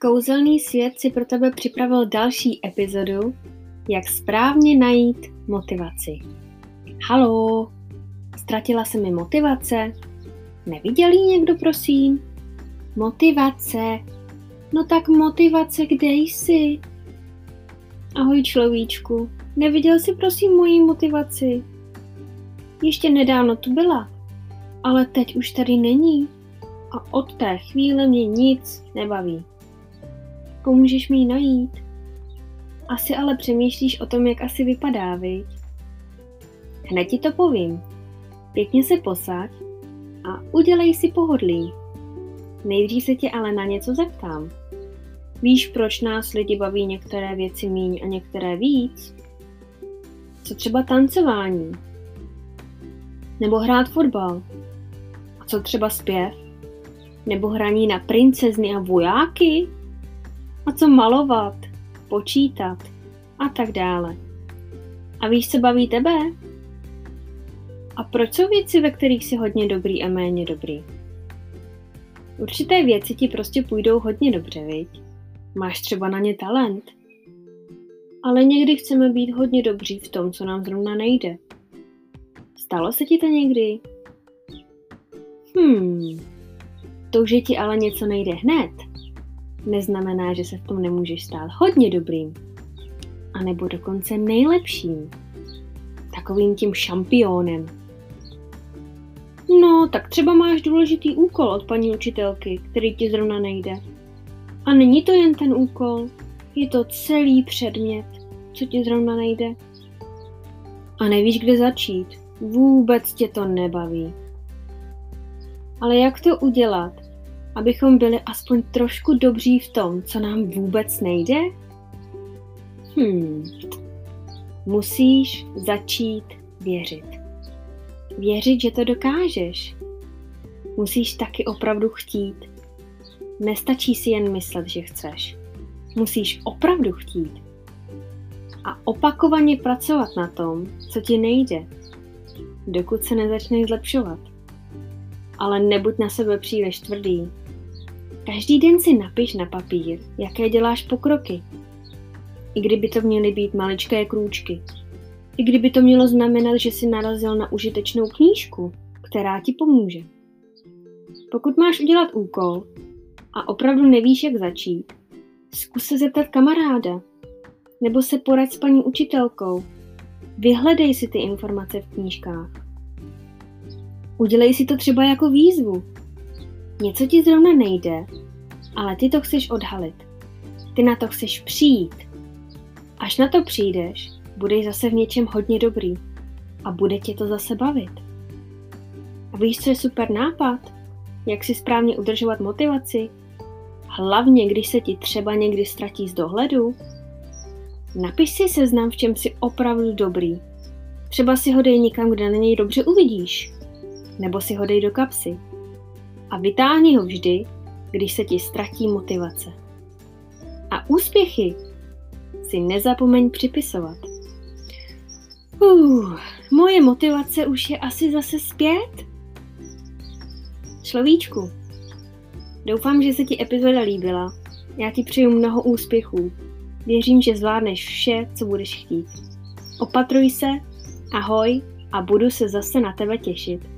Kouzelný svět si pro tebe připravil další epizodu, jak správně najít motivaci. Haló, ztratila se mi motivace? Neviděl ji někdo, prosím? Motivace, no tak motivace, kde jsi? Ahoj človíčku, neviděl jsi prosím moji motivaci? Ještě nedávno tu byla, ale teď už tady není a od té chvíle mě nic nebaví. Pomůžeš mi ji najít? Asi ale přemýšlíš o tom, jak asi vypadá, viď? Hned ti to povím. Pěkně se posaď a udělej si pohodlí. Nejdřív se tě ale na něco zeptám. Víš, proč nás lidi baví některé věci míň a některé víc? Co třeba tancování? Nebo hrát fotbal? A co třeba zpěv? Nebo hraní na princezny a vojáky? A co malovat, počítat a tak dále. A víš, co baví tebe? A proč jsou věci, ve kterých jsi hodně dobrý a méně dobrý? Určité věci ti prostě půjdou hodně dobře, viď? Máš třeba na ně talent. Ale někdy chceme být hodně dobří v tom, co nám zrovna nejde. Stalo se ti to někdy? To, že ti ale něco nejde hned, neznamená, že se v tom nemůžeš stát hodně dobrým. A nebo dokonce nejlepším. Takovým tím šampionem. No, tak třeba máš důležitý úkol od paní učitelky, který ti zrovna nejde. A není to jen ten úkol, je to celý předmět, co ti zrovna nejde. A nevíš, kde začít. Vůbec tě to nebaví. Ale jak to udělat, abychom byli aspoň trošku dobří v tom, co nám vůbec nejde? Musíš začít věřit. Věřit, že to dokážeš. Musíš taky opravdu chtít. Nestačí si jen myslet, že chceš. Musíš opravdu chtít. A opakovaně pracovat na tom, co ti nejde, dokud se nezačneš zlepšovat. Ale nebuď na sebe příliš tvrdý. Každý den si napiš na papír, jaké děláš pokroky. I kdyby to měly být maličké krůčky. I kdyby to mělo znamenat, že jsi narazil na užitečnou knížku, která ti pomůže. Pokud máš udělat úkol a opravdu nevíš, jak začít, zkus se zeptat kamaráda nebo se poraď s paní učitelkou. Vyhledej si ty informace v knížkách. Udělej si to třeba jako výzvu. Něco ti zrovna nejde, ale ty to chceš odhalit. Ty na to chceš přijít. Až na to přijdeš, budeš zase v něčem hodně dobrý a bude tě to zase bavit. A víš, co je super nápad? Jak si správně udržovat motivaci? Hlavně, když se ti třeba někdy ztratí z dohledu. Napiš si seznam, v čem jsi opravdu dobrý. Třeba si ho dej někam, kde na něj dobře uvidíš. Nebo si ho dej do kapsy. A vytáhni ho vždy, když se ti ztratí motivace. A úspěchy si nezapomeň připisovat. Moje motivace už je asi zase zpět? Človíčku, doufám, že se ti epizoda líbila. Já ti přeju mnoho úspěchů. Věřím, že zvládneš vše, co budeš chtít. Opatruj se, ahoj a budu se zase na tebe těšit.